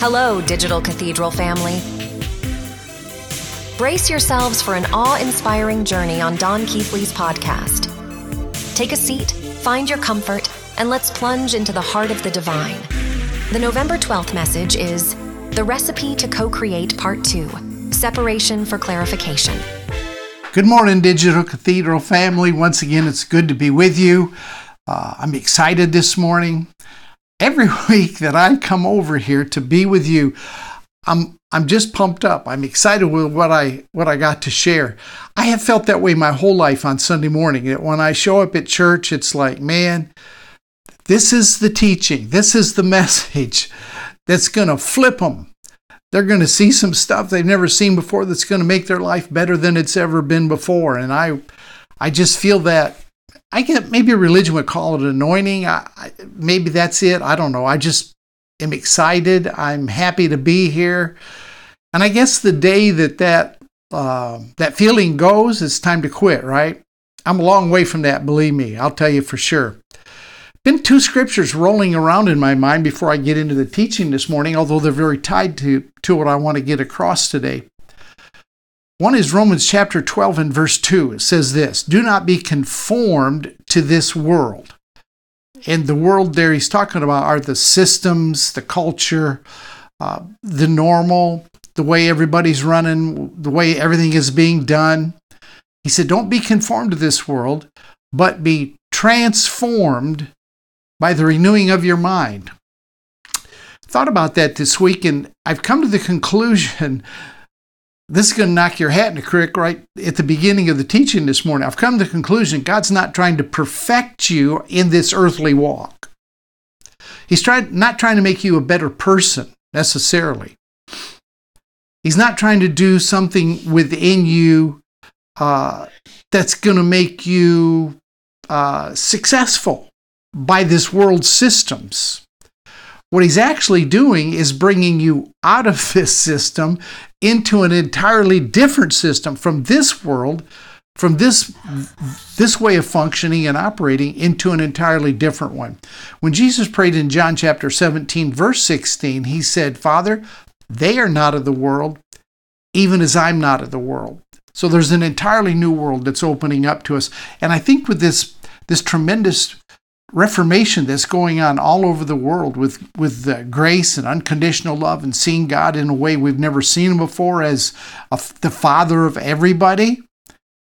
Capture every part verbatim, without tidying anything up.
Hello, Digital Cathedral family. Brace yourselves for an awe-inspiring journey on Don Keathley's podcast. Take a seat, find your comfort, and let's plunge into the heart of the divine. The November twelfth message is The Recipe to Co-Create Part two, Separation for Clarification. Good morning, Digital Cathedral family. Once again, it's good to be with you. Uh, I'm excited this morning. Every week that I come over here to be with you, I'm I'm just pumped up. I'm excited with what I what I got to share. I have felt that way my whole life on Sunday morning. When I show up at church, it's like, man, this is the teaching. This is the message that's going to flip them. They're going to see some stuff they've never seen before that's going to make their life better than it's ever been before. And I I just feel that. I get maybe religion would call it anointing. I, I, maybe that's it. I don't know. I just am excited. I'm happy to be here. And I guess the day that that, uh, that feeling goes, it's time to quit, right? I'm a long way from that, believe me. I'll tell you for sure. Been two scriptures rolling around in my mind before I get into the teaching this morning, although they're very tied to, to what I want to get across today. One is Romans chapter twelve and verse two. It says this, do not be conformed to this world. And the world there he's talking about are the systems, the culture, uh, the normal, the way everybody's running, the way everything is being done. He said, don't be conformed to this world, but be transformed by the renewing of your mind. Thought about that this week, and I've come to the conclusion this is going to knock your hat in the crick right at the beginning of the teaching this morning. I've come to the conclusion God's not trying to perfect you in this earthly walk. He's trying, not trying to make you a better person necessarily. He's not trying to do something within you uh, that's going to make you uh, successful by this world's systems. What he's actually doing is bringing you out of this system into an entirely different system from this world, from this, this way of functioning and operating into an entirely different one. When Jesus prayed in John chapter seventeen, verse sixteen, he said, Father, they are not of the world, even as I'm not of the world. So there's an entirely new world that's opening up to us. And I think with this, this tremendous Reformation that's going on all over the world with with uh, grace and unconditional love and seeing God in a way we've never seen him before as a, the Father of everybody.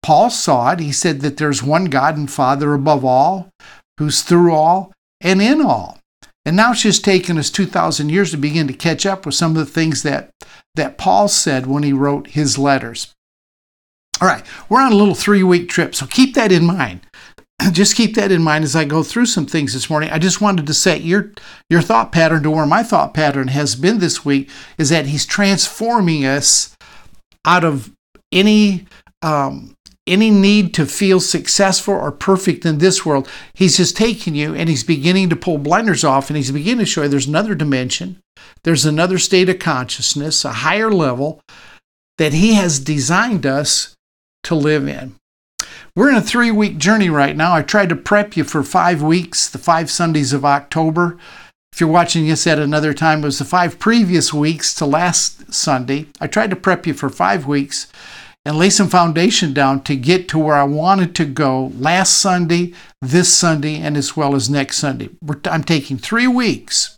Paul saw it. He said that there's one God and Father above all, who's through all and in all. And now it's just taken us two thousand years to begin to catch up with some of the things that that Paul said when he wrote his letters. All right, we're on a little three-week trip, so keep that in mind. Just keep that in mind as I go through some things this morning. I just wanted to set your your thought pattern to where my thought pattern has been this week is that he's transforming us out of any um, any need to feel successful or perfect in this world. He's just taking you and he's beginning to pull blinders off and he's beginning to show you there's another dimension. There's another state of consciousness, a higher level that he has designed us to live in. We're in a three-week journey right now. I tried to prep you for five weeks, the five Sundays of October. If you're watching this at another time, it was the five previous weeks to last Sunday. I tried to prep you for five weeks and lay some foundation down to get to where I wanted to go last Sunday, this Sunday, and as well as next Sunday. We're, I'm taking three weeks.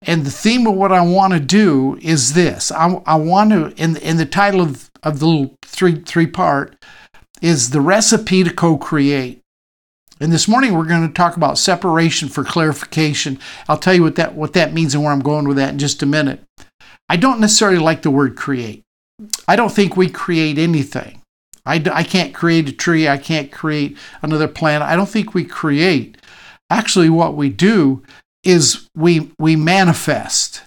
And the theme of what I want to do is this. I, I want to, in, in the title of, of the little three, three-part, is the recipe to co-create. And this morning we're going to talk about separation for clarification. I'll tell you what that what that means and where I'm going with that in just a minute. I don't necessarily like the word create. I don't think we create anything. I, I can't create a tree. I can't create another plant. I don't think we create. Actually, what we do is we we manifest.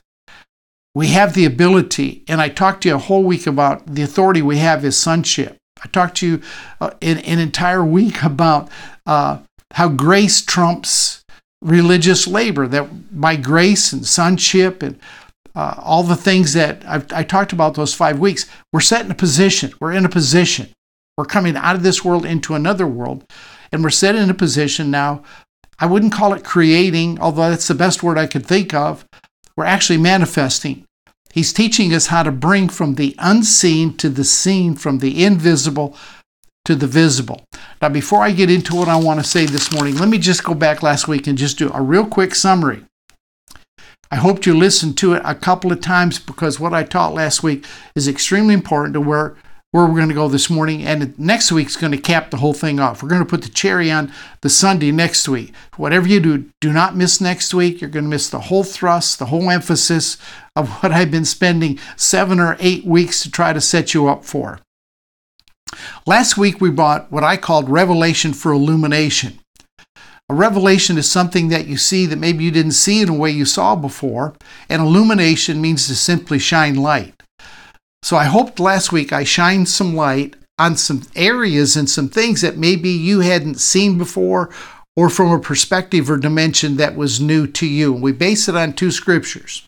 We have the ability, and I talked to you a whole week about the authority we have is sonship. I talked to you uh, in, an entire week about uh, how grace trumps religious labor, that by grace and sonship and uh, all the things that I've, I talked about those five weeks, we're set in a position. We're in a position. We're coming out of this world into another world, and we're set in a position now. I wouldn't call it creating, although that's the best word I could think of. we're actually manifesting. He's teaching us how to bring from the unseen to the seen, from the invisible to the visible. Now, before I get into what I want to say this morning, let me just go back last week and just do a real quick summary. I hope you listened to it a couple of times, because what I taught last week is extremely important to where, where we're going to go this morning. And next week's going to cap the whole thing off. We're going to put the cherry on the Sunday next week. Whatever you do, do not miss next week. You're going to miss the whole thrust, the whole emphasis of what I've been spending seven or eight weeks to try to set you up for. Last week, we brought what I called revelation for illumination. A revelation is something that you see that maybe you didn't see in a way you saw before, and illumination means to simply shine light. So I hoped last week I shined some light on some areas and some things that maybe you hadn't seen before, or from a perspective or dimension that was new to you. We base it on two scriptures.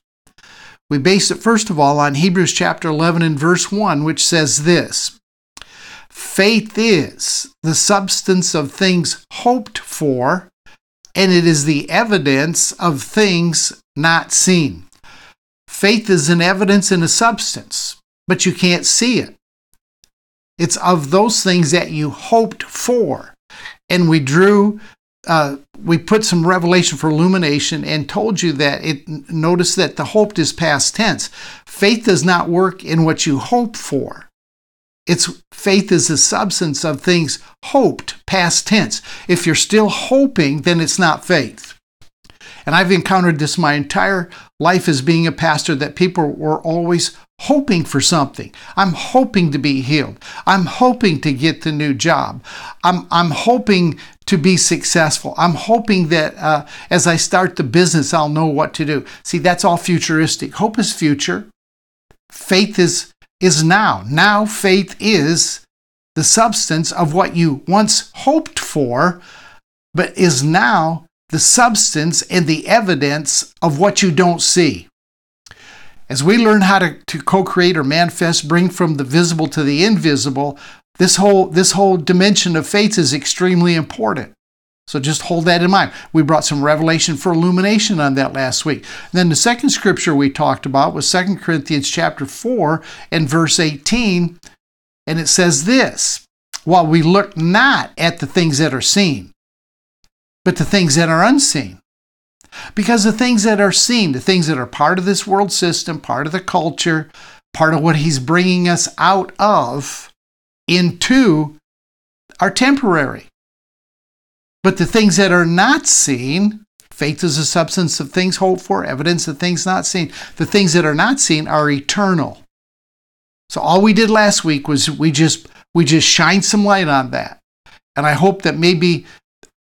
We base it, first of all, on Hebrews chapter eleven and verse one, which says this: "Faith is the substance of things hoped for, and it is the evidence of things not seen." Faith is an evidence and a substance, but you can't see it. It's of those things that you hoped for. And we drew, uh, we put some revelation for illumination and told you that it, notice that the hoped is past tense. Faith does not work in what you hope for. It's faith is the substance of things hoped, past tense. If you're still hoping, then it's not faith. And I've encountered this my entire life as being a pastor, that people were always hoping for something. I'm hoping to be healed. I'm hoping to get the new job. I'm, I'm hoping to be successful. I'm hoping that uh, as I start the business, I'll know what to do. See, that's all futuristic. Hope is future. Faith is is now. Now faith is the substance of what you once hoped for, but is now the substance and the evidence of what you don't see. As we learn how to, to co-create or manifest, bring from the visible to the invisible, this whole, this whole dimension of faith is extremely important. So just hold that in mind. We brought some revelation for illumination on that last week. And then the second scripture we talked about was Second Corinthians chapter four and verse eighteen. And it says this: "While we look not at the things that are seen, but the things that are unseen. Because the things that are seen," the things that are part of this world system, part of the culture, part of what he's bringing us out of, into, are temporary. "But the things that are not seen," faith is the substance of things hoped for, evidence of things not seen. "The things that are not seen are eternal." So all we did last week was we just we just shined some light on that. And I hope that maybe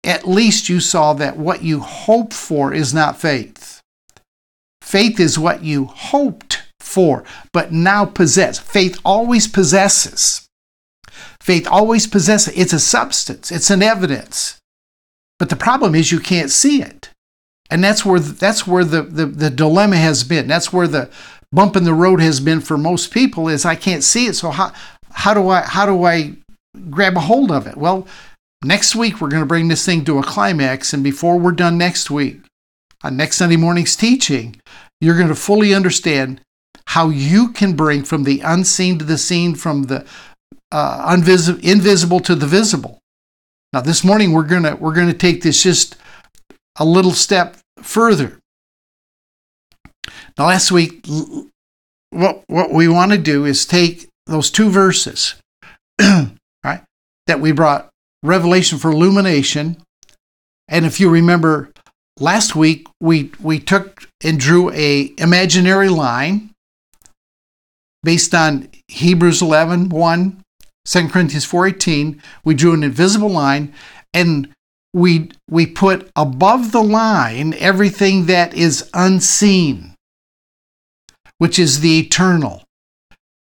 at least you saw that what you hope for is not faith. Faith is what you hoped for, but now possess. Faith always possesses. Faith always possesses. It's a substance. It's an evidence. But the problem is you can't see it. And that's where that's where the, the, the dilemma has been. That's where the bump in the road has been for most people, is I can't see it. So how how do I how do I grab a hold of it? Well, next week we're going to bring this thing to a climax, and before we're done next week, on next Sunday morning's teaching, you're going to fully understand how you can bring from the unseen to the seen, from the uh, invis- invisible to the visible. Now, this morning we're gonna we're gonna take this just a little step further. Now, last week, what what we want to do is take those two verses, right, that we brought revelation for illumination, and if you remember, last week we we took and drew a imaginary line based on Hebrews eleven one. Second Corinthians four eighteen, we drew an invisible line, and we we put above the line everything that is unseen, which is the eternal.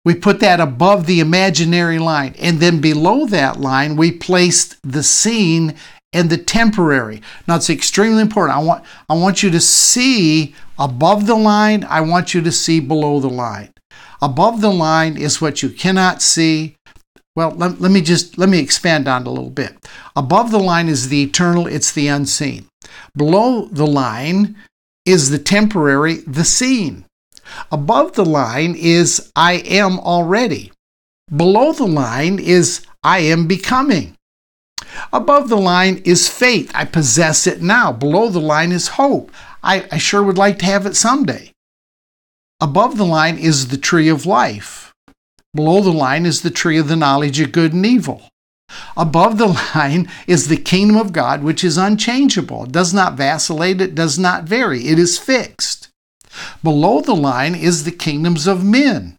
We put that above the imaginary line, and then below that line, we placed the seen and the temporary. Now, it's extremely important. I want, I want you to see above the line. I want you to see below the line. Above the line is what you cannot see. Well, let, let me just, let me expand on it a little bit. Above the line is the eternal, it's the unseen. Below the line is the temporary, the seen. Above the line is I am already. Below the line is I am becoming. Above the line is faith. I possess it now. Below the line is hope. I, I sure would like to have it someday. Above the line is the tree of life. Below the line is the tree of the knowledge of good and evil. Above the line is the kingdom of God, which is unchangeable. It does not vacillate. It does not vary. It is fixed. Below the line is the kingdoms of men,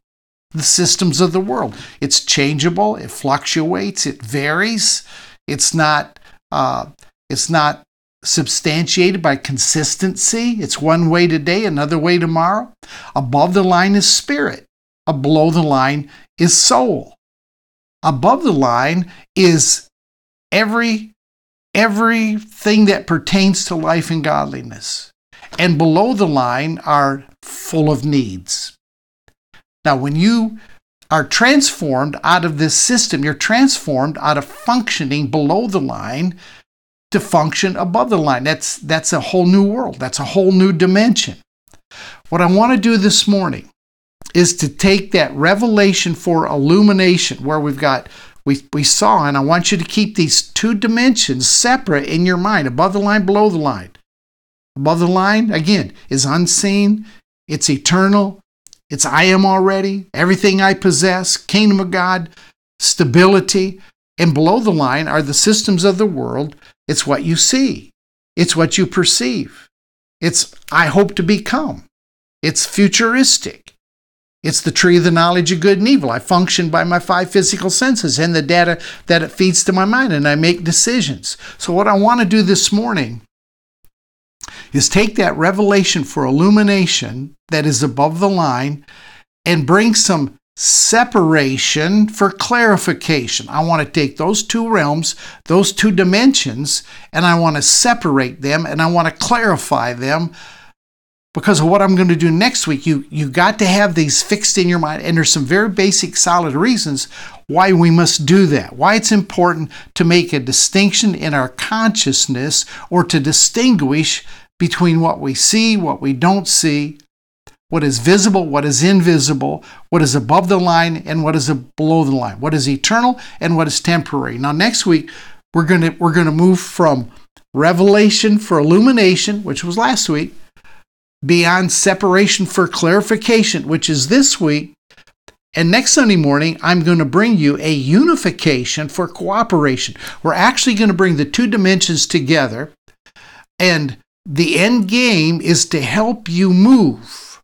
the systems of the world. It's changeable. It fluctuates. It varies. It's not, uh, it's not substantiated by consistency. It's one way today, another way tomorrow. Above the line is spirit. Below the line is soul. Above the line is every everything that pertains to life and godliness. And below the line are full of needs. Now, when you are transformed out of this system, you're transformed out of functioning below the line to function above the line. That's, that's a whole new world. That's a whole new dimension. What I want to do this morning is to take that revelation for illumination, where we've got, we, we saw, and I want you to keep these two dimensions separate in your mind, above the line, below the line. Above the line, again, is unseen, it's eternal, it's I am already, everything I possess, kingdom of God, stability. And below the line are the systems of the world. It's what you see. It's what you perceive. It's I hope to become. It's futuristic. It's the tree of the knowledge of good and evil. I function by my five physical senses and the data that it feeds to my mind, and I make decisions. So what I want to do this morning is take that revelation for illumination that is above the line and bring some separation for clarification. I want to take those two realms, those two dimensions, and I want to separate them, and I want to clarify them. Because of what I'm going to do next week, you, you got to have these fixed in your mind. And there's some very basic, solid reasons why we must do that, why it's important to make a distinction in our consciousness, or to distinguish between what we see, what we don't see, what is visible, what is invisible, what is above the line, and what is below the line, what is eternal and what is temporary. Now, next week, we're going to, we're going to move from revelation for illumination, which was last week, beyond separation for clarification, which is this week. And next Sunday morning, I'm going to bring you a unification for cooperation. We're actually going to bring the two dimensions together. And the end game is to help you move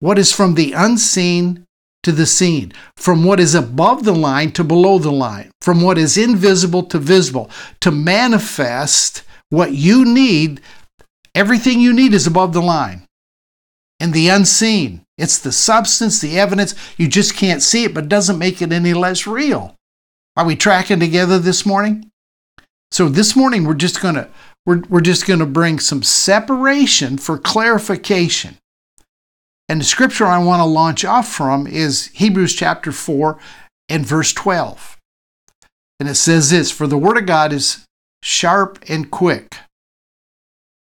what is from the unseen to the seen, from what is above the line to below the line, from what is invisible to visible, to manifest what you need. Everything you need is above the line. And the unseen, it's the substance, the evidence. You just can't see it, but it doesn't make it any less real. Are we tracking together this morning? So this morning, we're just going to we're, we're just going to bring some separation for clarification. And the scripture I want to launch off from is Hebrews chapter four and verse twelve. And it says this, "For the word of God is sharp and quick."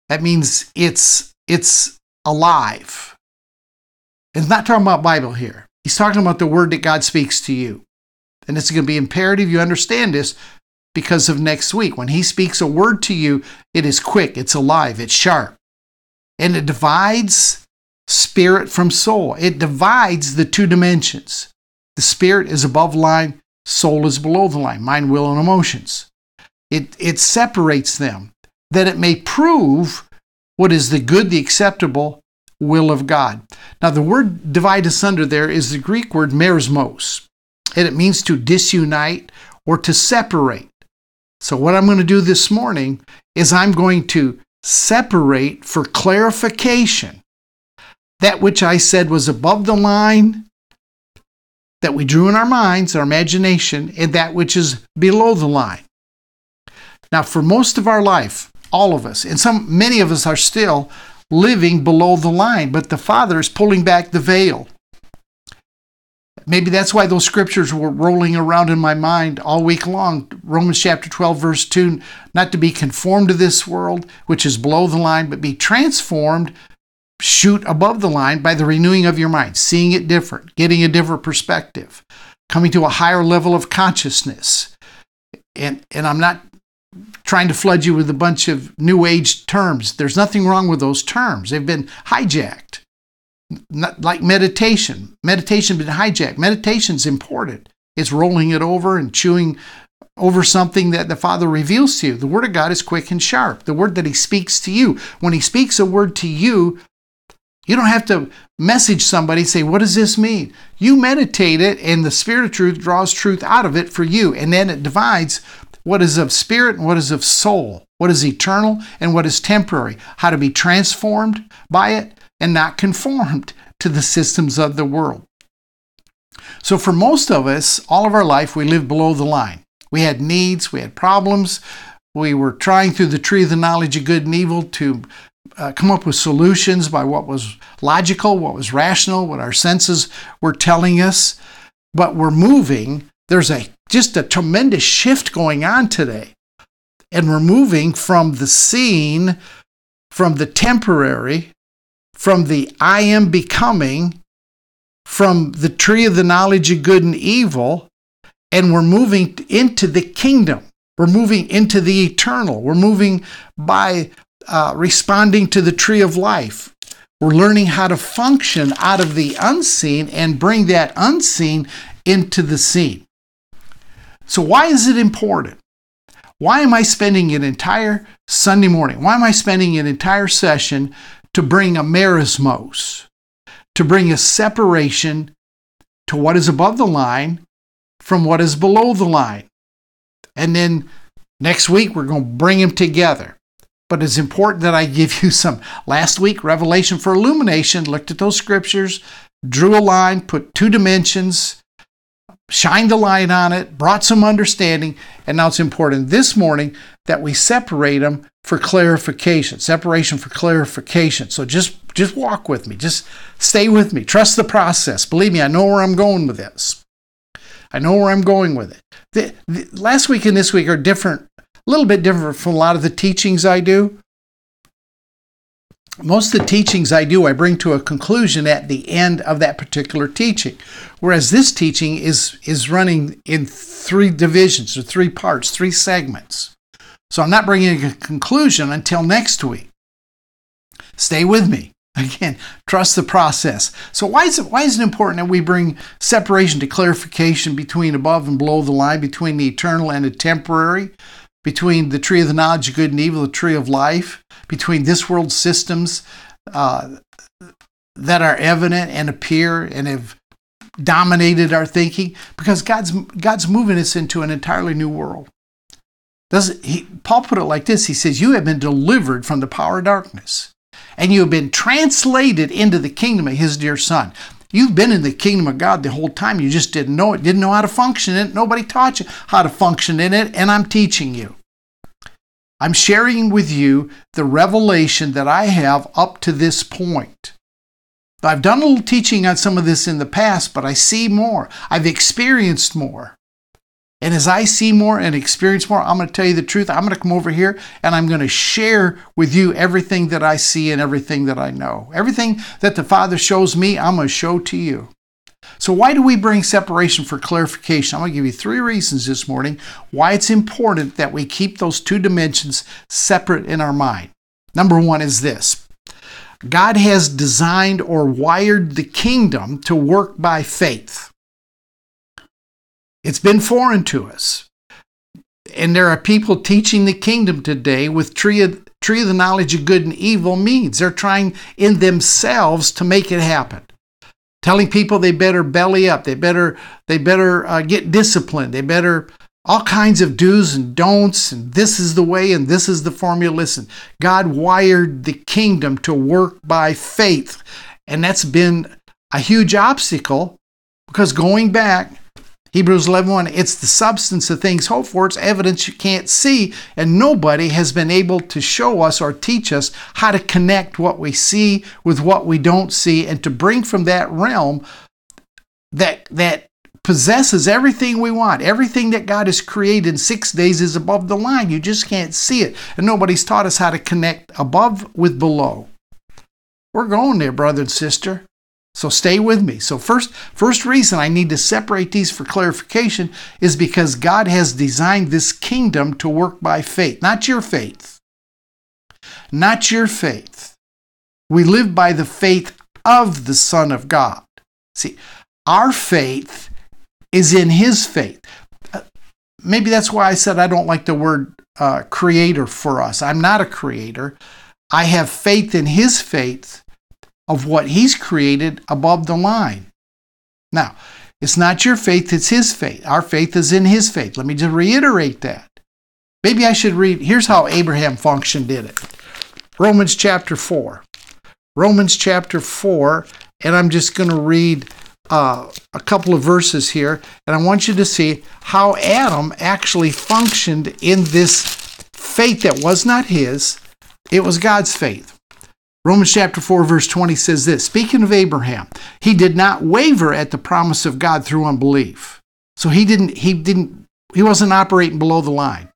That means it's it's alive. It's not talking about Bible here. He's talking about the word that God speaks to you. And it's going to be imperative you understand this because of next week. When he speaks a word to you, it is quick, it's alive, it's sharp. And it divides spirit from soul. It divides the two dimensions. The spirit is above line, soul is below the line, mind, will, and emotions. It it separates them, that it may prove what is the good, the acceptable will of God. Now, the word divide asunder there is the Greek word merismos, and it means to disunite or to separate. So what I'm going to do this morning is I'm going to separate for clarification that which I said was above the line that we drew in our minds, our imagination, and that which is below the line. Now, for most of our life, all of us, and some many of us are still living below the line, but the Father is pulling back the veil. Maybe that's why those scriptures were rolling around in my mind all week long. Romans chapter twelve, verse two, not to be conformed to this world, which is below the line, but be transformed, shoot above the line by the renewing of your mind, seeing it different, getting a different perspective, coming to a higher level of consciousness. And, and I'm not trying to flood you with a bunch of new age terms. There's nothing wrong with those terms. They've been hijacked. Not like meditation. Meditation has been hijacked. Meditation's important. It's rolling it over and chewing over something that the Father reveals to you. The Word of God is quick and sharp. The Word that He speaks to you. When He speaks a word to you, you don't have to message somebody, say, what does this mean? You meditate it, and the Spirit of truth draws truth out of it for you. And then it divides what is of spirit and what is of soul, what is eternal and what is temporary, how to be transformed by it, and not conformed to the systems of the world. So for most of us, all of our life, we lived below the line. We had needs, we had problems, we were trying through the tree of the knowledge of good and evil to uh, come up with solutions by what was logical, what was rational, what our senses were telling us, but we're moving. There's a just a tremendous shift going on today, and we're moving from the seen, from the temporary, from the I am becoming, from the tree of the knowledge of good and evil, and we're moving into the kingdom. We're moving into the eternal. We're moving by uh, responding to the tree of life. We're learning how to function out of the unseen and bring that unseen into the seen. So why is it important? Why am I spending an entire Sunday morning? Why am I spending an entire session to bring a merosmos, to bring a separation to what is above the line from what is below the line? And then next week, we're going to bring them together. But it's important that I give you some. Last week, Revelation for Illumination, looked at those scriptures, drew a line, put two dimensions, shined the light on it, brought some understanding, and now it's important this morning that we separate them for clarification. Separation for clarification. So just, just walk with me. Just stay with me. Trust the process. Believe me, I know where I'm going with this. I know where I'm going with it. The, the, last week and this week are different, a little bit different from a lot of the teachings I do. Most of the teachings I do, I bring to a conclusion at the end of that particular teaching, whereas this teaching is, is running in three divisions or three parts, three segments. So I'm not bringing a conclusion until next week. Stay with me. Again, trust the process. So why is it, why is it important that we bring separation to clarification between above and below the line, between the eternal and the temporary, between the tree of the knowledge of good and evil, the tree of life, between this world's systems uh, that are evident and appear and have dominated our thinking? Because God's God's moving us into an entirely new world. Doesn't he? Paul put it like this. He says, you have been delivered from the power of darkness, and you have been translated into the kingdom of his dear son. You've been in the kingdom of God the whole time. You just didn't know it, didn't know how to function in it. Nobody taught you how to function in it, and I'm teaching you. I'm sharing with you the revelation that I have up to this point. I've done a little teaching on some of this in the past, but I see more. I've experienced more. And as I see more and experience more, I'm going to tell you the truth. I'm going to come over here and I'm going to share with you everything that I see and everything that I know. Everything that the Father shows me, I'm going to show to you. So why do we bring separation for clarification? I'm going to give you three reasons this morning why it's important that we keep those two dimensions separate in our mind. Number one is this. God has designed or wired the kingdom to work by faith. It's been foreign to us. And there are people teaching the kingdom today with tree of, tree of the knowledge of good and evil means. They're trying in themselves to make it happen. Telling people they better belly up, they better, they better uh, get disciplined, they better all kinds of do's and don'ts, and this is the way and this is the formula. Listen, God wired the kingdom to work by faith. And that's been a huge obstacle because going back, Hebrews eleven one, it's the substance of things hoped for. It's evidence you can't see. And nobody has been able to show us or teach us how to connect what we see with what we don't see and to bring from that realm that that possesses everything we want. Everything that God has created in six days is above the line. You just can't see it. And nobody's taught us how to connect above with below. We're going there, brother and sister. So stay with me. So first, first reason I need to separate these for clarification is because God has designed this kingdom to work by faith, not your faith. Not your faith. We live by the faith of the Son of God. See, our faith is in His faith. Maybe that's why I said I don't like the word uh, creator for us. I'm not a creator. I have faith in His faith of what He's created above the line. Now, it's not your faith, it's His faith. Our faith is in His faith. Let me just reiterate that. Maybe I should read, here's how Abraham functioned in it. Romans chapter four. Romans chapter four, and I'm just going to read uh, a couple of verses here, and I want you to see how Adam actually functioned in this faith that was not his. It was God's faith. Romans chapter four, verse twenty says this, speaking of Abraham, he did not waver at the promise of God through unbelief. So he didn't, he didn't, he wasn't operating below the line.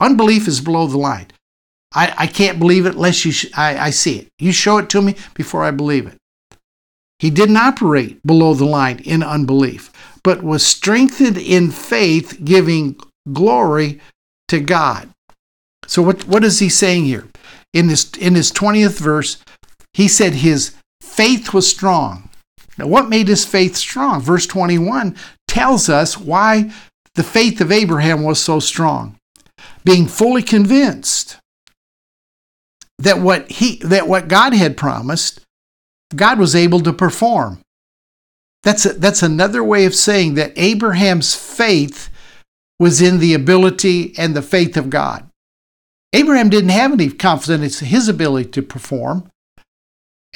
Unbelief is below the line. I, I can't believe it unless you sh- I, I see it. You show it to me before I believe it. He didn't operate below the line in unbelief, but was strengthened in faith, giving glory to God. So what, what is he saying here? In this, in his twentieth verse, he said his faith was strong. Now, what made his faith strong? Verse twenty-one tells us why the faith of Abraham was so strong. Being fully convinced that what he that what God had promised, God was able to perform. That's a, that's another way of saying that Abraham's faith was in the ability and the faith of God. Abraham didn't have any confidence in his ability to perform.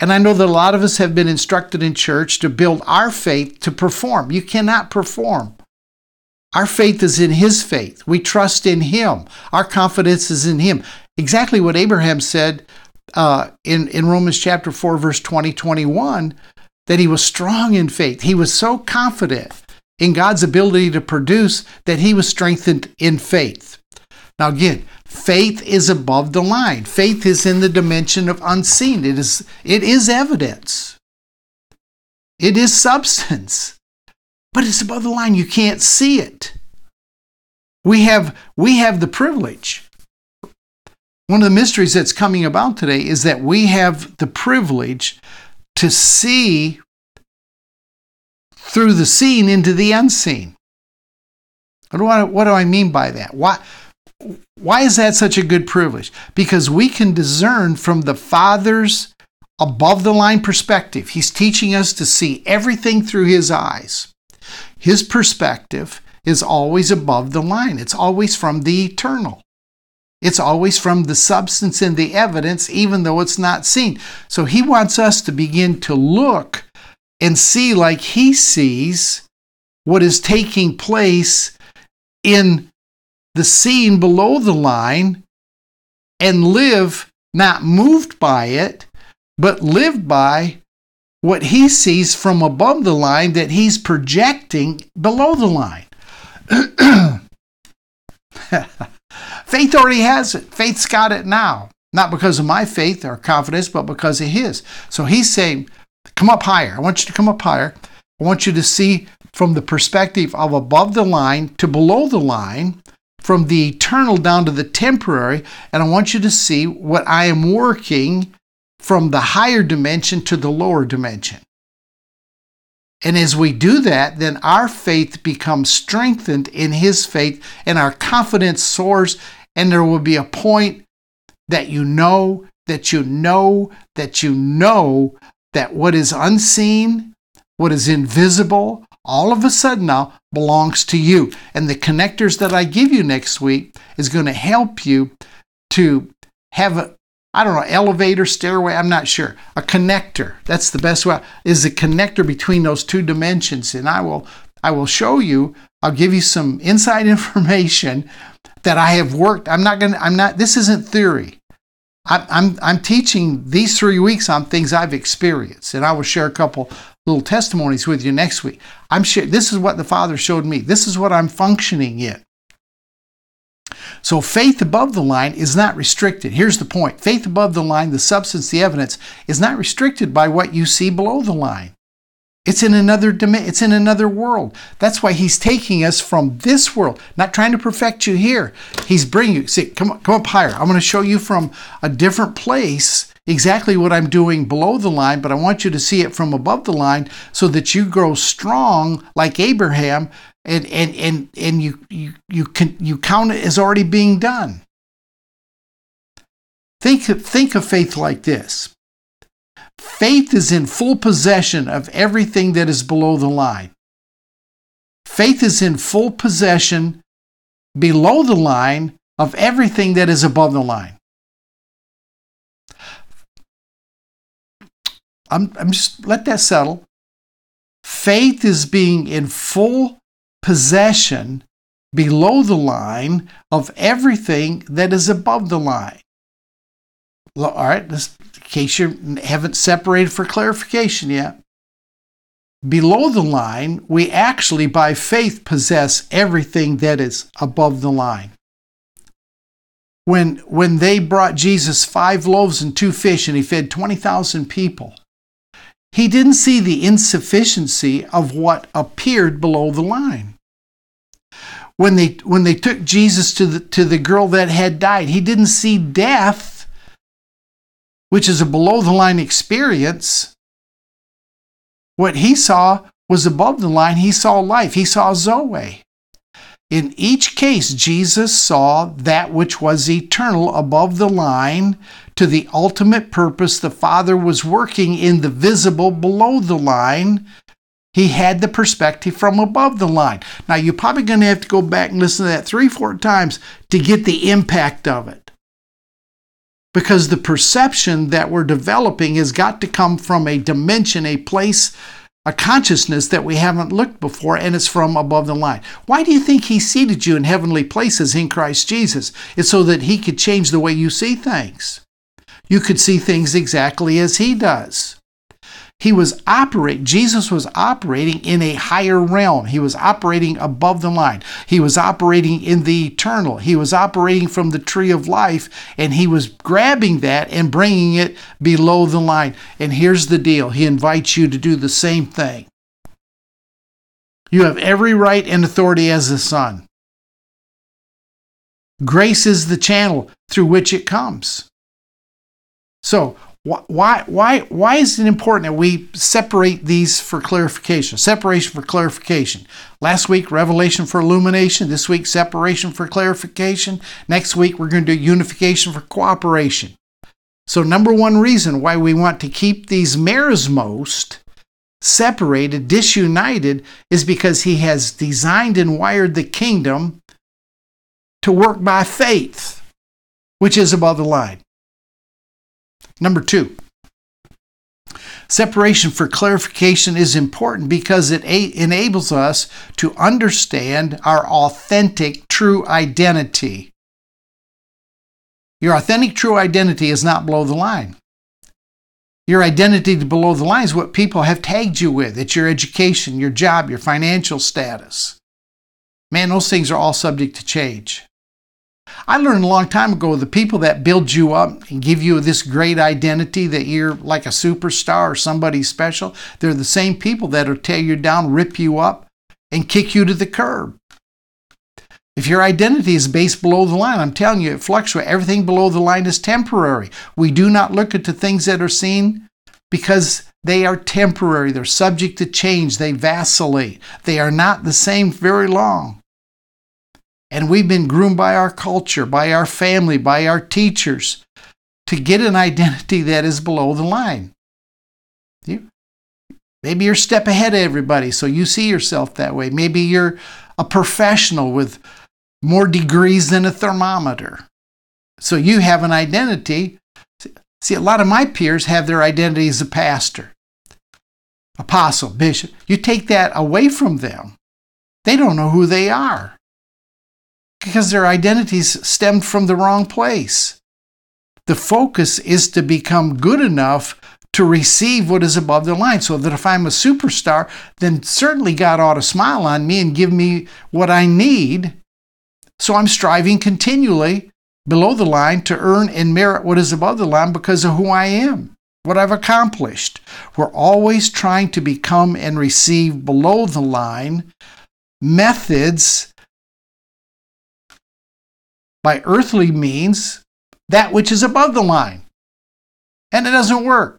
And I know that a lot of us have been instructed in church to build our faith to perform. You cannot perform. Our faith is in His faith. We trust in Him. Our confidence is in Him. Exactly what Abraham said uh, in, in Romans chapter four, verse twenty, twenty-one, that he was strong in faith. He was so confident in God's ability to produce that he was strengthened in faith. Now again, faith is above the line. Faith is in the dimension of unseen. It is, it is evidence. It is substance. But it's above the line. You can't see it. We have, we have the privilege. One of the mysteries that's coming about today is that we have the privilege to see through the seen into the unseen. What do I, what do I mean by that? Why, why is that such a good privilege? Because we can discern from the Father's above-the-line perspective. He's teaching us to see everything through His eyes. His perspective is always above the line. It's always from the eternal. It's always from the substance and the evidence, even though it's not seen. So He wants us to begin to look and see like He sees what is taking place in the seen below the line and live not moved by it, but live by what He sees from above the line that He's projecting below the line. Faith already has it. Faith's got it now. Not because of my faith or confidence, but because of His. So He's saying, come up higher. I want you to come up higher. I want you to see from the perspective of above the line to below the line, from the eternal down to the temporary, and I want you to see what I am working from the higher dimension to the lower dimension. And as we do that, then our faith becomes strengthened in His faith and our confidence soars, and there will be a point that you know, that you know, that you know that what is unseen, what is invisible, all of a sudden now belongs to you. And the connectors that I give you next week is going to help you to have a I don't know, elevator, stairway, I'm not sure. A connector, that's the best way, is a connector between those two dimensions. And I will I will show you, I'll give you some inside information that I have worked. I'm not going to, I'm not, this isn't theory. I'm, I'm, I'm teaching these three weeks on things I've experienced, and I will share a couple little testimonies with you next week. I'm sure this is what the Father showed me. This is what I'm functioning in. So faith above the line is not restricted. Here's the point. Faith above the line, the substance, the evidence, is not restricted by what you see below the line. It's in another it's in another world. That's why he's taking us from this world, not trying to perfect you here. He's bringing you, see, come, come up higher. I'm going to show you from a different place exactly what I'm doing below the line, but I want you to see it from above the line so that you grow strong like Abraham, and and and and you you you can you count it as already being done. Think of, think of faith like this. Faith is in full possession of everything that is below the line. Faith is in full possession below the line of everything that is above the line. I'm, I'm just let that settle. Faith is being in full possession below the line of everything that is above the line. All right, this, in case you haven't separated for clarification yet. Below the line, we actually, by faith, possess everything that is above the line. When, when they brought Jesus five loaves and two fish and he fed twenty thousand people, he didn't see the insufficiency of what appeared below the line. When they, when they took Jesus to the, to the girl that had died, he didn't see death, which is a below-the-line experience. What he saw was above the line. He saw life. He saw Zoe. In each case, Jesus saw that which was eternal above the line to the ultimate purpose the Father was working in the visible below the line. He had the perspective from above the line. Now, you're probably going to have to go back and listen to that three, four times to get the impact of it, because the perception that we're developing has got to come from a dimension, a place, a consciousness that we haven't looked before, and it's from above the line. Why do you think he seated you in heavenly places in Christ Jesus? It's so that he could change the way you see things. You could see things exactly as he does. He was operating, Jesus was operating in a higher realm. He was operating above the line. He was operating in the eternal. He was operating from the tree of life, and he was grabbing that and bringing it below the line. And here's the deal. He invites you to do the same thing. You have every right and authority as a son. Grace is the channel through which it comes. So, Why, why, why is it important that we separate these for clarification? Separation for clarification. Last week, revelation for illumination. This week, separation for clarification. Next week, we're going to do unification for cooperation. So number one reason why we want to keep these merosmos separated, disunited, is because he has designed and wired the kingdom to work by faith, which is above the line. Number two, separation for clarification is important because it a- enables us to understand our authentic, true identity. Your authentic, true identity is not below the line. Your identity below the line is what people have tagged you with. It's your education, your job, your financial status. Man, those things are all subject to change. I learned a long time ago, the people that build you up and give you this great identity that you're like a superstar or somebody special, they're the same people that'll tear you down, rip you up, and kick you to the curb. If your identity is based below the line, I'm telling you, it fluctuates. Everything below the line is temporary. We do not look at the things that are seen because they are temporary. They're subject to change. They vacillate. They are not the same very long. And we've been groomed by our culture, by our family, by our teachers to get an identity that is below the line. You, maybe you're a step ahead of everybody, so you see yourself that way. Maybe you're a professional with more degrees than a thermometer, so you have an identity. See, a lot of my peers have their identity as a pastor, apostle, bishop. You take that away from them, they don't know who they are, because their identities stemmed from the wrong place. the focus is to become good enough to receive what is above the line, so that if I'm a superstar, then certainly God ought to smile on me and give me what I need. So I'm striving continually below the line to earn and merit what is above the line because of who I am, what I've accomplished. We're always trying to become and receive below the line methods by earthly means, that which is above the line. And it doesn't work.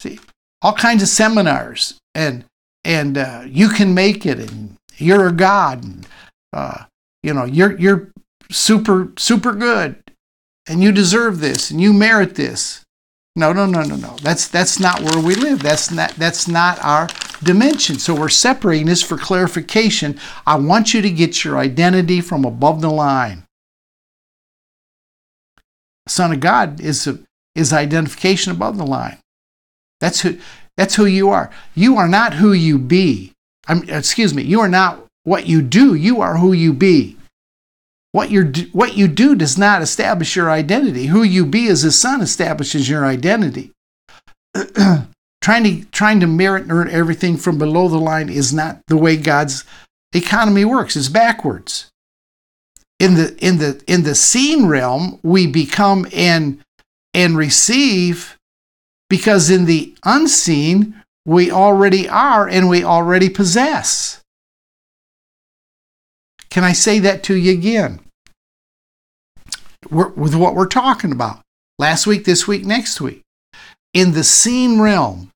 See, all kinds of seminars, and and uh, you can make it, and you're a god, and uh, you know you're you're super super good, and you deserve this, and you merit this. No, no, no, no, no. That's that's not where we live. That's not that's not our dimension. So we're separating this for clarification. I want you to get your identity from above the line. The Son of God is a, is identification above the line. That's who, that's who you are. You are not who you be. I'm, excuse me. You are not what you do. You are who you be. What you what you do does not establish your identity. Who you be as His Son establishes your identity. trying to trying to merit and earn everything from below the line is not the way God's economy works. It's backwards. In the in the in the seen realm, we become and and receive. Because in the unseen, we already are and we already possess. Can I say that to you again? We're, with what we're talking about. Last week, this week, next week. In the seen realm,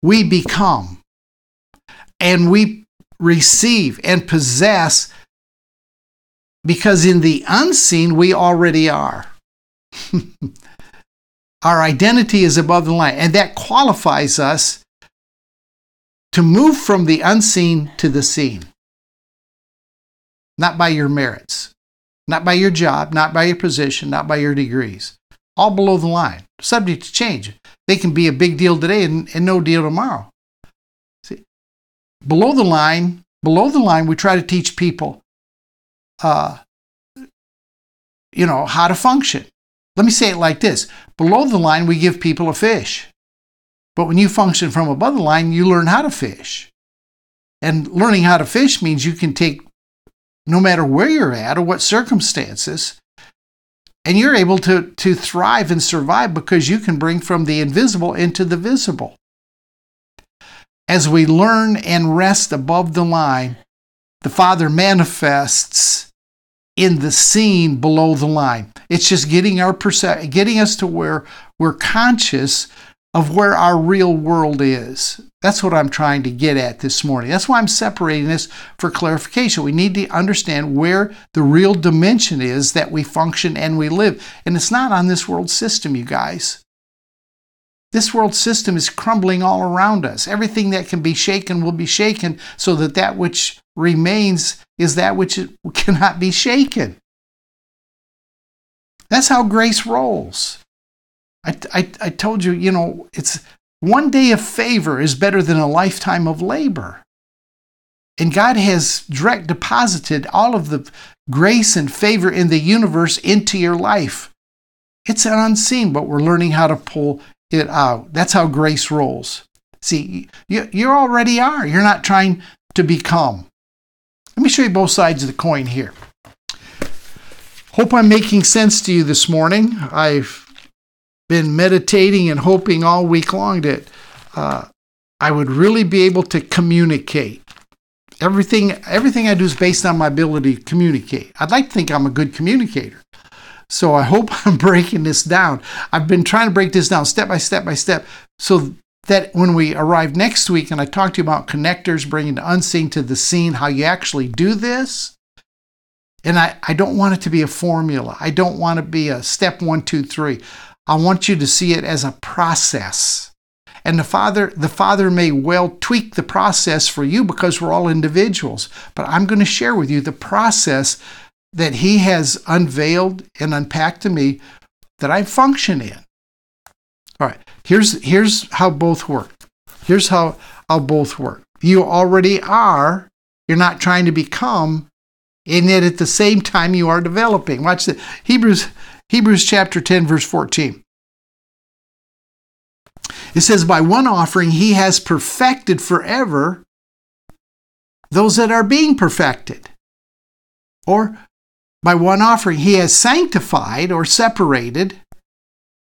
we become and we receive and possess, because in the unseen, we already are. Our identity is above the line, and that qualifies us to move from the unseen to the seen. Not by your merits, not by your job, not by your position, not by your degrees. All below the line, subject to change. They can be a big deal today and, and no deal tomorrow. See, below the line, below the line, we try to teach people, uh, you know, how to function. Let me say it like this. Below the line, we give people a fish. But when you function from above the line, you learn how to fish. And learning how to fish means you can take, no matter where you're at or what circumstances, and you're able to, to thrive and survive because you can bring from the invisible into the visible. As we learn and rest above the line, the Father manifests in the scene below the line. It's just getting our perce- getting us to where we're conscious of where our real world is. That's what I'm trying to get at this morning. That's why I'm separating this for clarification. We need to understand where the real dimension is that we function and we live. And it's not on this world system, you guys. This world system is crumbling all around us. Everything that can be shaken will be shaken, so that that which remains is that which cannot be shaken. That's how grace rolls. I, I, I told you, you know, it's one day of favor is better than a lifetime of labor. And God has direct deposited all of the grace and favor in the universe into your life. It's an unseen, but we're learning how to pull it out. That's how grace rolls. See, you, you already are. You're not trying to become. Let me show you both sides of the coin here. Hope I'm making sense to you this morning. I've been meditating and hoping all week long that uh, I would really be able to communicate. Everything, everything I do is based on my ability to communicate. I'd like to think I'm a good communicator. So I hope I'm breaking this down. I've been trying to break this down step by step by step, so that when we arrive next week and I talk to you about connectors, bringing the unseen to the seen, how you actually do this. And I, I don't want it to be a formula. I don't want to be a step one, two, three. I want you to see it as a process. And the Father, the Father may well tweak the process for you because we're all individuals. But I'm going to share with you the process that He has unveiled and unpacked to me that I function in. All right, here's here's how both work. Here's how, how both work. You already are. You're not trying to become, and yet at the same time you are developing. Watch this. Hebrews Hebrews chapter ten, verse fourteen. It says, by one offering he has perfected forever those that are being perfected. Or by one offering he has sanctified or separated,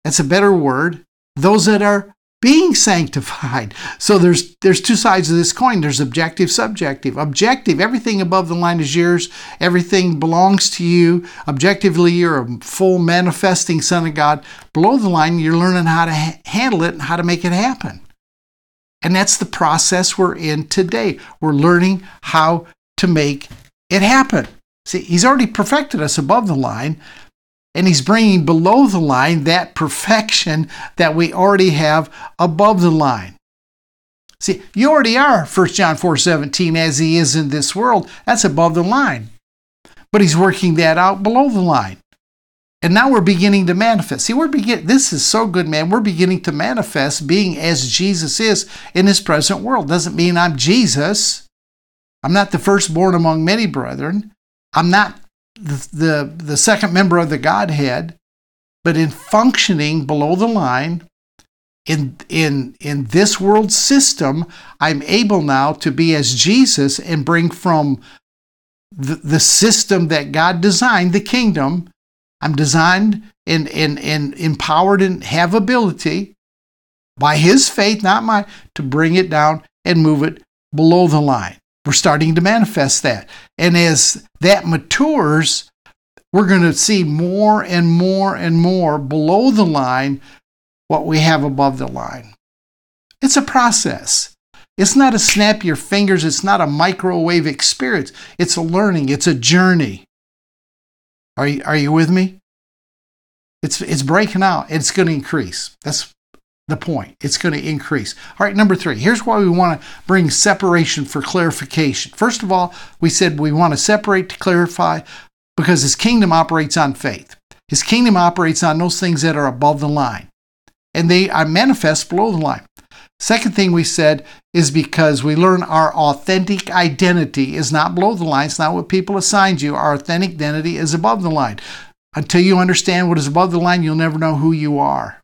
that's a better word, those that are being sanctified. So there's there's two sides of this coin. There's objective, subjective. Objective, everything above the line is yours. Everything belongs to you. Objectively, you're a full manifesting son of God. Below the line, you're learning how to ha- handle it and how to make it happen. And that's the process we're in today. We're learning how to make it happen. See, he's already perfected us above the line. And he's bringing below the line that perfection that we already have above the line. See, you already are, First John four seventeen, as he is in this world. That's above the line. But he's working that out below the line. And now we're beginning to manifest. See, we're begin- this is so good, man. We're beginning to manifest being as Jesus is in his present world. Doesn't mean I'm Jesus. I'm not the firstborn among many brethren. I'm not The, the the second member of the Godhead, but in functioning below the line, in in in this world system, I'm able now to be as Jesus and bring from the, the system that God designed, the kingdom. I'm designed and, and, and empowered and have ability by his faith, not mine, to bring it down and move it below the line. We're starting to manifest that. And as that matures, we're going to see more and more and more below the line what we have above the line. It's a process. It's not a snap your fingers. It's not a microwave experience. It's a learning. It's a journey. Are you, are you with me? It's, it's breaking out. It's going to increase. That's the point. It's going to increase. All right, number three. Here's why we want to bring separation for clarification. First of all, we said we want to separate to clarify because his kingdom operates on faith. His kingdom operates on those things that are above the line, and they are manifest below the line. Second thing we said is because we learn our authentic identity is not below the line. It's not what people assigned you. Our authentic identity is above the line. Until you understand what is above the line, you'll never know who you are.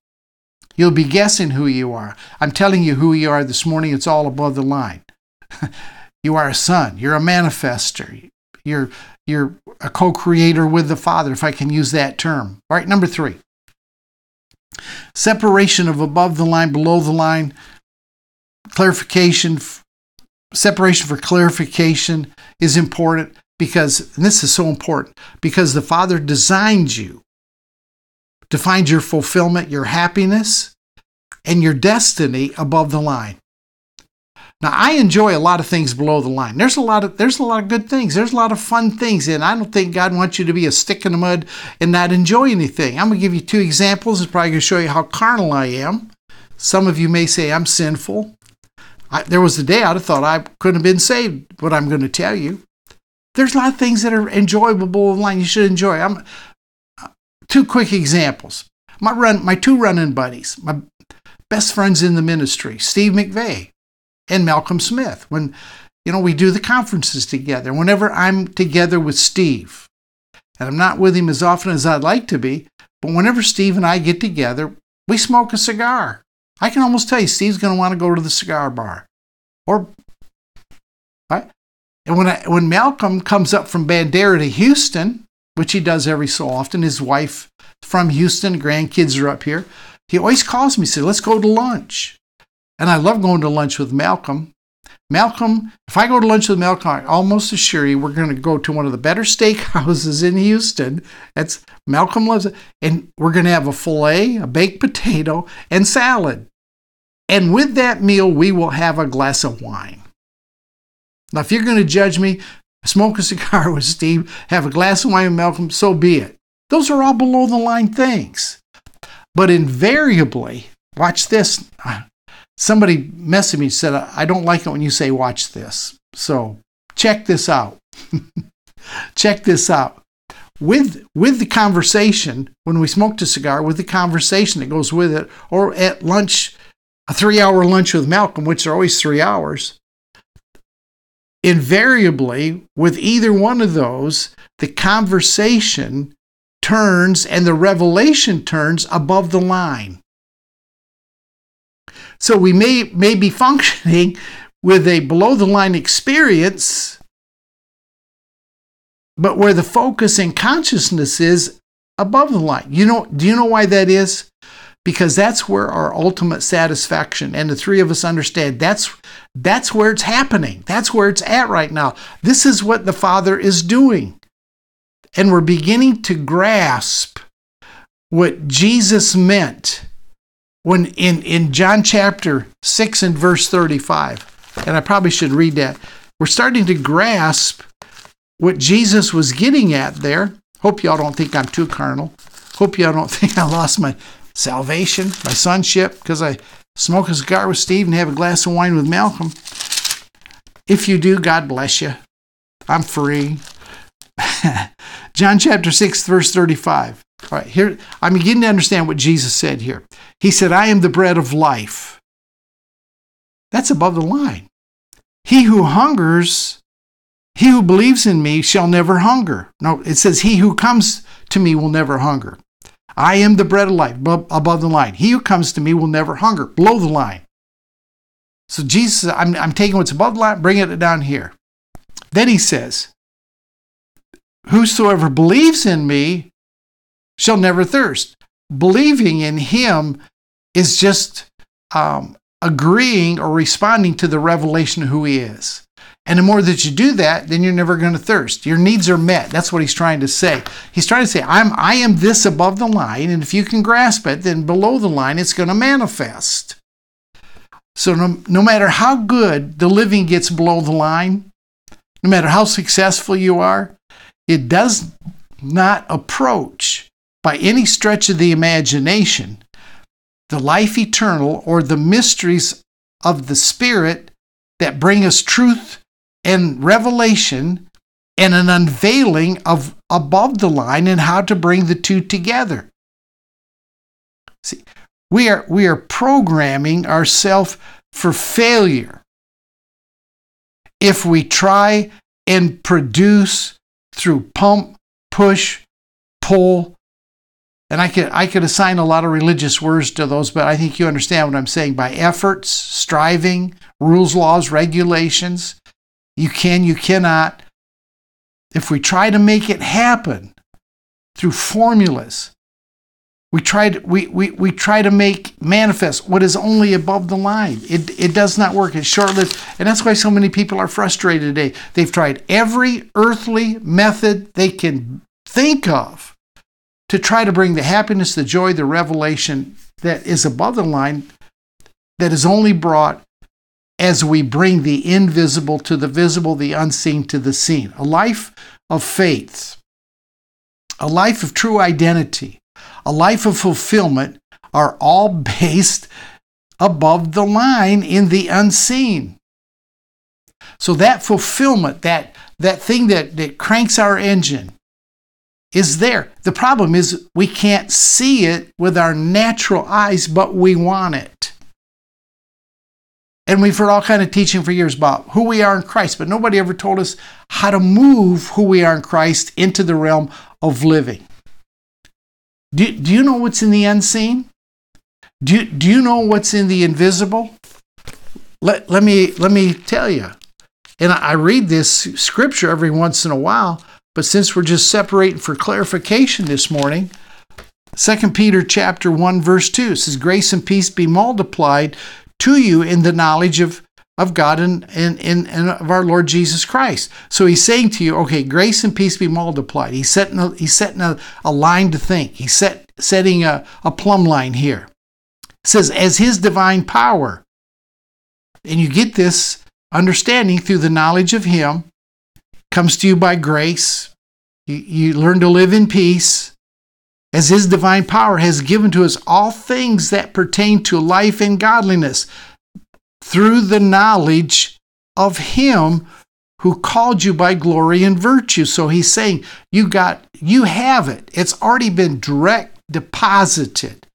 You'll be guessing who you are. I'm telling you who you are this morning. It's all above the line. You are a son. You're a manifester. You're, you're a co-creator with the Father, if I can use that term. All right, number three. Separation of above the line, below the line. Clarification, separation for clarification is important because, and this is so important, because the Father designed you to find your fulfillment, your happiness, and your destiny above the line. Now, I enjoy a lot of things below the line. There's a lot of there's a lot of good things. There's a lot of fun things, and I don't think God wants you to be a stick in the mud and not enjoy anything. I'm going to give you two examples. It's probably going to show you how carnal I am. Some of you may say I'm sinful. I, there was a day I'd have thought I couldn't have been saved, but I'm going to tell you. There's a lot of things that are enjoyable below the line you should enjoy. I'm Two quick examples. My run, my two running buddies, my best friends in the ministry, Steve McVeigh and Malcolm Smith. When, you know, we do the conferences together. Whenever I'm together with Steve, and I'm not with him as often as I'd like to be, but whenever Steve and I get together, we smoke a cigar. I can almost tell you Steve's going to want to go to the cigar bar, or right. And when I, when Malcolm comes up from Bandera to Houston, which he does every so often. His wife from Houston, grandkids are up here. He always calls me, says, let's go to lunch. And I love going to lunch with Malcolm. Malcolm, if I go to lunch with Malcolm, I almost assure you we're going to go to one of the better steakhouses in Houston. That's Malcolm loves it. And we're going to have a filet, a baked potato, and salad. And with that meal, we will have a glass of wine. Now, if you're going to judge me, smoke a cigar with Steve, have a glass of wine with Malcolm, so be it. Those are all below the line things. But invariably, watch this. Somebody messaged me and said, I don't like it when you say watch this. So check this out. Check this out. With, with the conversation, when we smoked a cigar, with the conversation that goes with it, or at lunch, a three-hour lunch with Malcolm, which are always three hours, invariably, with either one of those, the conversation turns and the revelation turns above the line. So we may, may be functioning with a below-the-line experience, but where the focus and consciousness is above the line. You know, do you know why that is? Because that's where our ultimate satisfaction, and the three of us understand, that's, that's where it's happening. That's where it's at right now. This is what the Father is doing. And we're beginning to grasp what Jesus meant when in, in John chapter six and verse thirty-five. And I probably should read that. We're starting to grasp what Jesus was getting at there. Hope y'all don't think I'm too carnal. Hope y'all don't think I lost my salvation, my sonship, because I smoke a cigar with Steve and have a glass of wine with Malcolm. If you do, God bless you. I'm free. John chapter six, verse thirty-five. All right, here, I'm beginning to understand what Jesus said here. He said, I am the bread of life. That's above the line. He who hungers, he who believes in me shall never hunger. No, it says, he who comes to me will never hunger. I am the bread of life, above the line. He who comes to me will never hunger, below the line. So Jesus, I'm, I'm taking what's above the line, bringing it down here. Then he says, whosoever believes in me shall never thirst. Believing in him is just um, agreeing or responding to the revelation of who he is. And the more that you do that, then you're never going to thirst. Your needs are met. That's what he's trying to say. He's trying to say, I'm, I am this above the line, and if you can grasp it, then below the line, it's going to manifest. So no, no matter how good the living gets below the line, no matter how successful you are, it does not approach, by any stretch of the imagination, the life eternal or the mysteries of the Spirit that bring us truth and revelation and an unveiling of above the line and how to bring the two together. See, we are, we are programming ourselves for failure if we try and produce through pump, push, pull. And I could, I could assign a lot of religious words to those, but I think you understand what I'm saying. By efforts, striving, rules, laws, regulations, you can, you cannot. If we try to make it happen through formulas, we try to, we, we, we try to make manifest what is only above the line. It, it does not work. It's short-lived. And that's why so many people are frustrated today. They've tried every earthly method they can think of to try to bring the happiness, the joy, the revelation that is above the line, that is only brought as we bring the invisible to the visible, the unseen to the seen. A life of faith, a life of true identity, a life of fulfillment are all based above the line in the unseen. So that fulfillment, that, that thing that, that cranks our engine is there. The problem is we can't see it with our natural eyes, but we want it. And we've heard all kind of teaching for years about who we are in Christ, but nobody ever told us how to move who we are in Christ into the realm of living. Do, do you know what's in the unseen? Do, do you know what's in the invisible? Let, let me, let me tell you. And I read this scripture every once in a while, but since we're just separating for clarification this morning, Second Peter chapter one, verse two says, grace and peace be multiplied to you in the knowledge of, of God and, and, and, and of our Lord Jesus Christ. So he's saying to you, okay, grace and peace be multiplied. He's setting a, he's setting a, a line to think. He's set, setting a, a plumb line here. It says, as his divine power. And you get this understanding through the knowledge of him. Comes to you by grace. You, you learn to live in peace as his divine power has given to us all things that pertain to life and godliness through the knowledge of him who called you by glory and virtue. So he's saying, you got, you have it. It's already been direct deposited.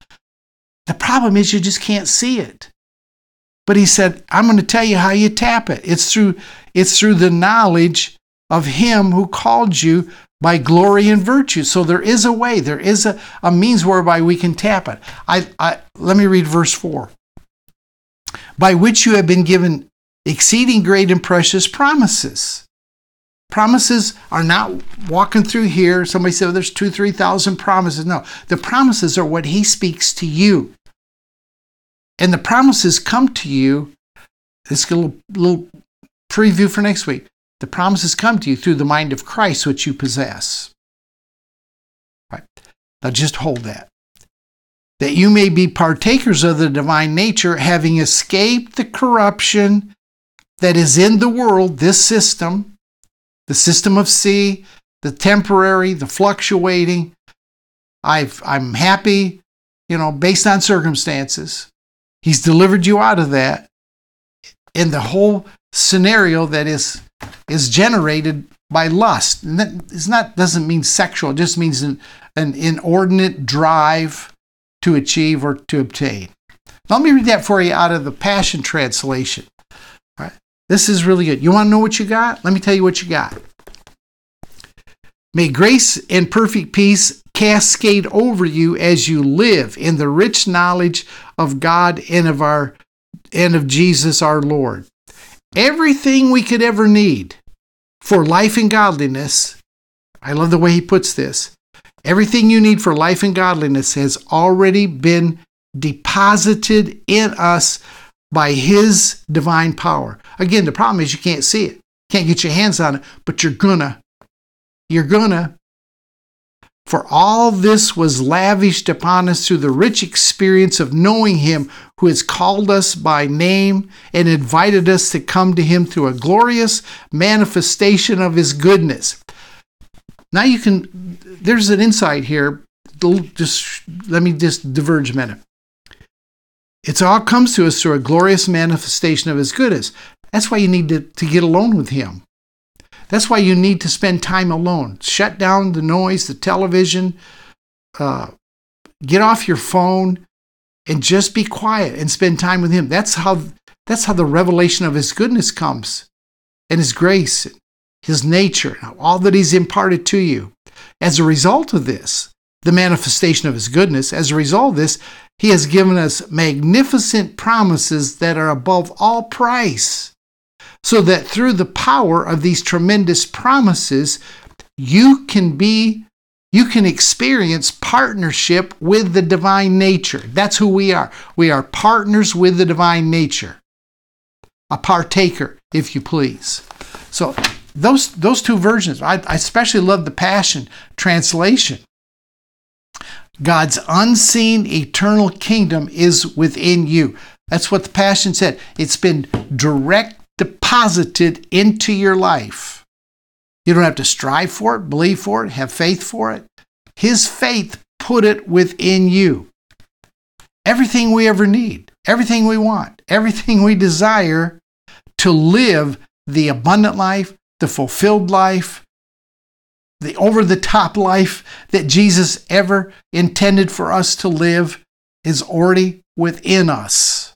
The problem is you just can't see it. But he said, I'm going to tell you how you tap it. It's through, it's through the knowledge of him who called you by glory and virtue. So there is a way, there is a, a means whereby we can tap it. I, I let me read verse four. By which you have been given exceeding great and precious promises. Promises are not walking through here. Somebody said, well, there's two, three thousand promises. No, the promises are what he speaks to you. And the promises come to you. This is a little, little preview for next week. The promises come to you through the mind of Christ, which you possess. Right. Now just hold that. That you may be partakers of the divine nature, having escaped the corruption that is in the world, this system, the system of sea, the temporary, the fluctuating. I've, I'm happy, you know, based on circumstances. He's delivered you out of that. And the whole scenario that is is generated by lust. And that is not, doesn't mean sexual. It just means an, an inordinate drive to achieve or to obtain. Now, let me read that for you out of the Passion Translation. All right. This is really good. You want to know what you got? Let me tell you what you got. May grace and perfect peace cascade over you as you live in the rich knowledge of God and of our and of Jesus our Lord. Everything we could ever need for life and godliness, I love the way he puts this, everything you need for life and godliness has already been deposited in us by his divine power. Again, the problem is you can't see it, can't get your hands on it, but you're gonna, you're gonna. For all this was lavished upon us through the rich experience of knowing him who has called us by name and invited us to come to him through a glorious manifestation of his goodness. Now you can, there's an insight here. Just, let me just diverge a minute. It all comes to us through a glorious manifestation of his goodness. That's why you need to, to get alone with him. That's why you need to spend time alone. Shut down the noise, the television. Uh, get off your phone and just be quiet and spend time with him. That's how, that's how the revelation of his goodness comes, and his grace, his nature, all that he's imparted to you. As a result of this, the manifestation of his goodness, as a result of this, he has given us magnificent promises that are above all price. So that through the power of these tremendous promises, you can be, you can experience partnership with the divine nature. That's who we are. We are partners with the divine nature. A partaker, if you please. So those, those two versions, I, I especially love the Passion Translation. God's unseen eternal kingdom is within you. That's what the Passion said. It's been direct deposited into your life. You don't have to strive for it, believe for it, have faith for it. His faith put it within you. Everything we ever need, everything we want, everything we desire to live the abundant life, the fulfilled life, the over-the-top life that Jesus ever intended for us to live is already within us.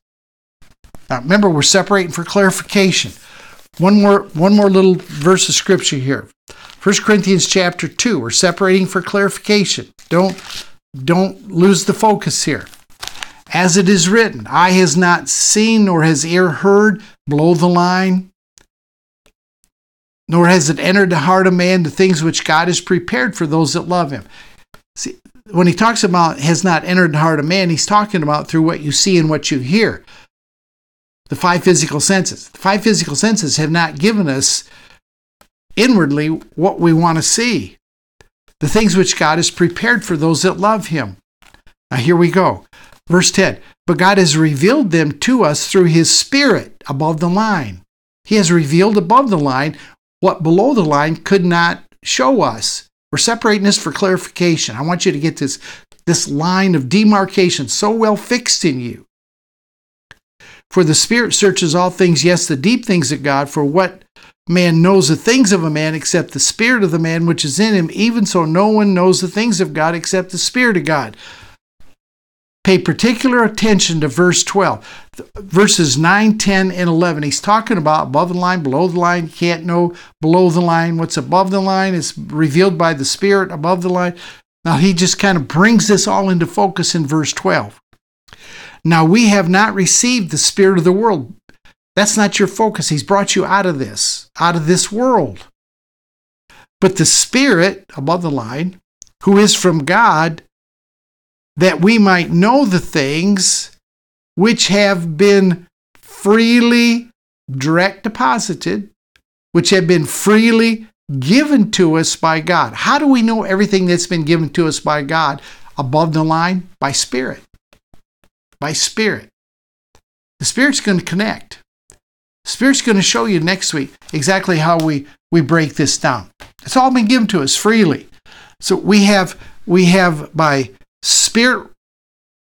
Now, remember, we're separating for clarification. One more, one more little verse of scripture here. First Corinthians chapter two, we're separating for clarification. Don't, don't lose the focus here. As it is written, eye has not seen, nor has ear heard, below the line, nor has it entered the heart of man the things which God has prepared for those that love him. See, when he talks about has not entered the heart of man, he's talking about through what you see and what you hear. The five physical senses. The five physical senses have not given us inwardly what we want to see. The things which God has prepared for those that love him. Now here we go. Verse ten. But God has revealed them to us through his Spirit above the line. He has revealed above the line what below the line could not show us. We're separating this for clarification. I want you to get this, this line of demarcation so well fixed in you. For the Spirit searches all things, yes, the deep things of God. For what man knows the things of a man except the spirit of the man which is in him? Even so, no one knows the things of God except the Spirit of God. Pay particular attention to verse twelve. Verses nine, ten, and eleven. He's talking about above the line, below the line. You can't know below the line. What's above the line is revealed by the Spirit above the line. Now, he just kind of brings this all into focus in verse twelve. Now, we have not received the spirit of the world. That's not your focus. He's brought you out of this, out of this world. But the Spirit, above the line, who is from God, that we might know the things which have been freely direct deposited, which have been freely given to us by God. How do we know everything that's been given to us by God? Above the line, by Spirit. By Spirit. The Spirit's going to connect. Spirit's going to show you next week exactly how we, we break this down. It's all been given to us freely. So we have, we have by Spirit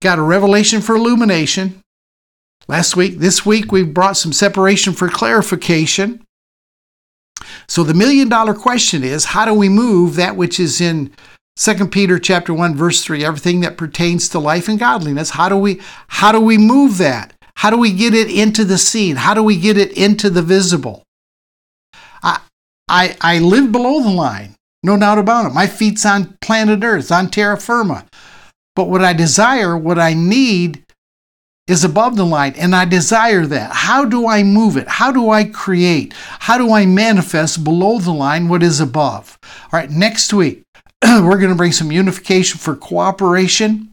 got a revelation for illumination last week. This week we brought some separation for clarification. So the million dollar question is, how do we move that which is in Second Peter chapter one, verse three, everything that pertains to life and godliness? How do we, how do we move that? How do we get it into the seen? How do we get it into the visible? I, I, I live below the line, no doubt about it. My feet's on planet Earth, on terra firma. But what I desire, what I need is above the line, and I desire that. How do I move it? How do I create? How do I manifest below the line what is above? All right, next week, we're going to bring some unification for cooperation.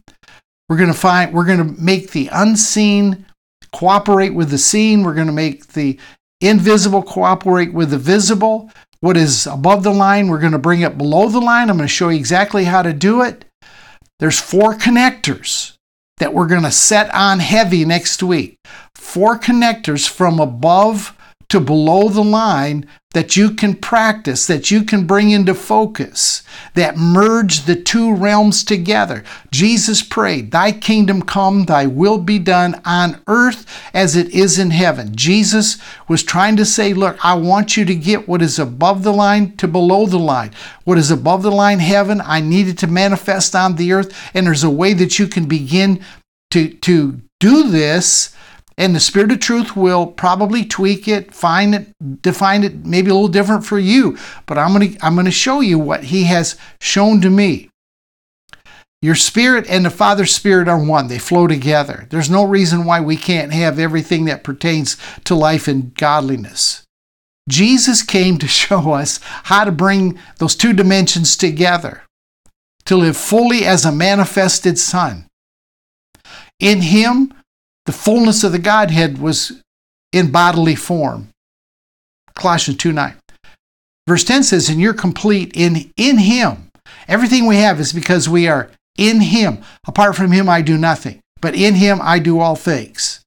We're going to find, we're going to make the unseen cooperate with the seen. We're going to make the invisible cooperate with the visible. What is above the line, we're going to bring it below the line. I'm going to show you exactly how to do it. There's four connectors that we're going to set on heavy next week. Four connectors from above to below the line that you can practice, that you can bring into focus, that merge the two realms together. Jesus prayed, "Thy kingdom come, thy will be done on earth as it is in heaven." Jesus was trying to say, look, I want you to get what is above the line to below the line. What is above the line, heaven, I need it to manifest on the earth. And there's a way that you can begin to, to do this. And the Spirit of Truth will probably tweak it, find it, define it, maybe a little different for you. But I'm going to I'm going to show you what He has shown to me. Your Spirit and the Father's Spirit are one. They flow together. There's no reason why we can't have everything that pertains to life and godliness. Jesus came to show us how to bring those two dimensions together, to live fully as a manifested Son. In Him, the fullness of the Godhead was in bodily form. Colossians two nine. Verse ten says, and you're complete in, in Him. Everything we have is because we are in Him. Apart from Him, I do nothing. But in Him, I do all things.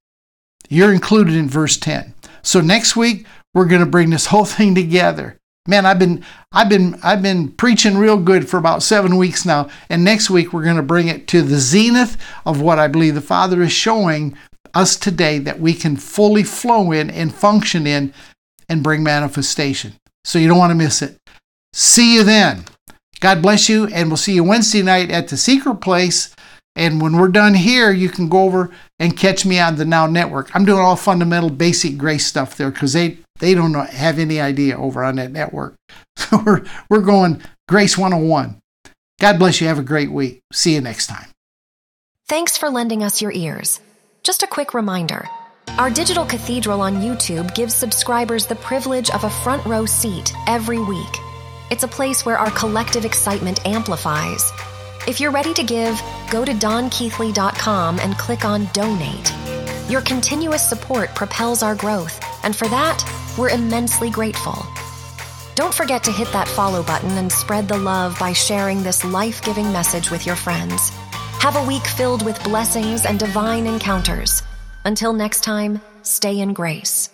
You're included in verse ten. So next week, we're going to bring this whole thing together. Man, I've been, I've been, I've been preaching real good for about seven weeks now. And next week, we're going to bring it to the zenith of what I believe the Father is showing us today that we can fully flow in and function in and bring manifestation. So you don't want to miss it. See you then. God bless you. And we'll see you Wednesday night at the Secret Place. And when we're done here, you can go over and catch me on the Now Network. I'm doing all fundamental, basic grace stuff there because they, they don't know, have any idea over on that network. So we're, we're going Grace one oh one. God bless you. Have a great week. See you next time. Thanks for lending us your ears. Just a quick reminder. Our Digital Cathedral on YouTube gives subscribers the privilege of a front row seat every week. It's a place where our collective excitement amplifies. If you're ready to give, go to don keathley dot com and click on Donate. Your continuous support propels our growth, and for that, we're immensely grateful. Don't forget to hit that follow button and spread the love by sharing this life-giving message with your friends. Have a week filled with blessings and divine encounters. Until next time, stay in grace.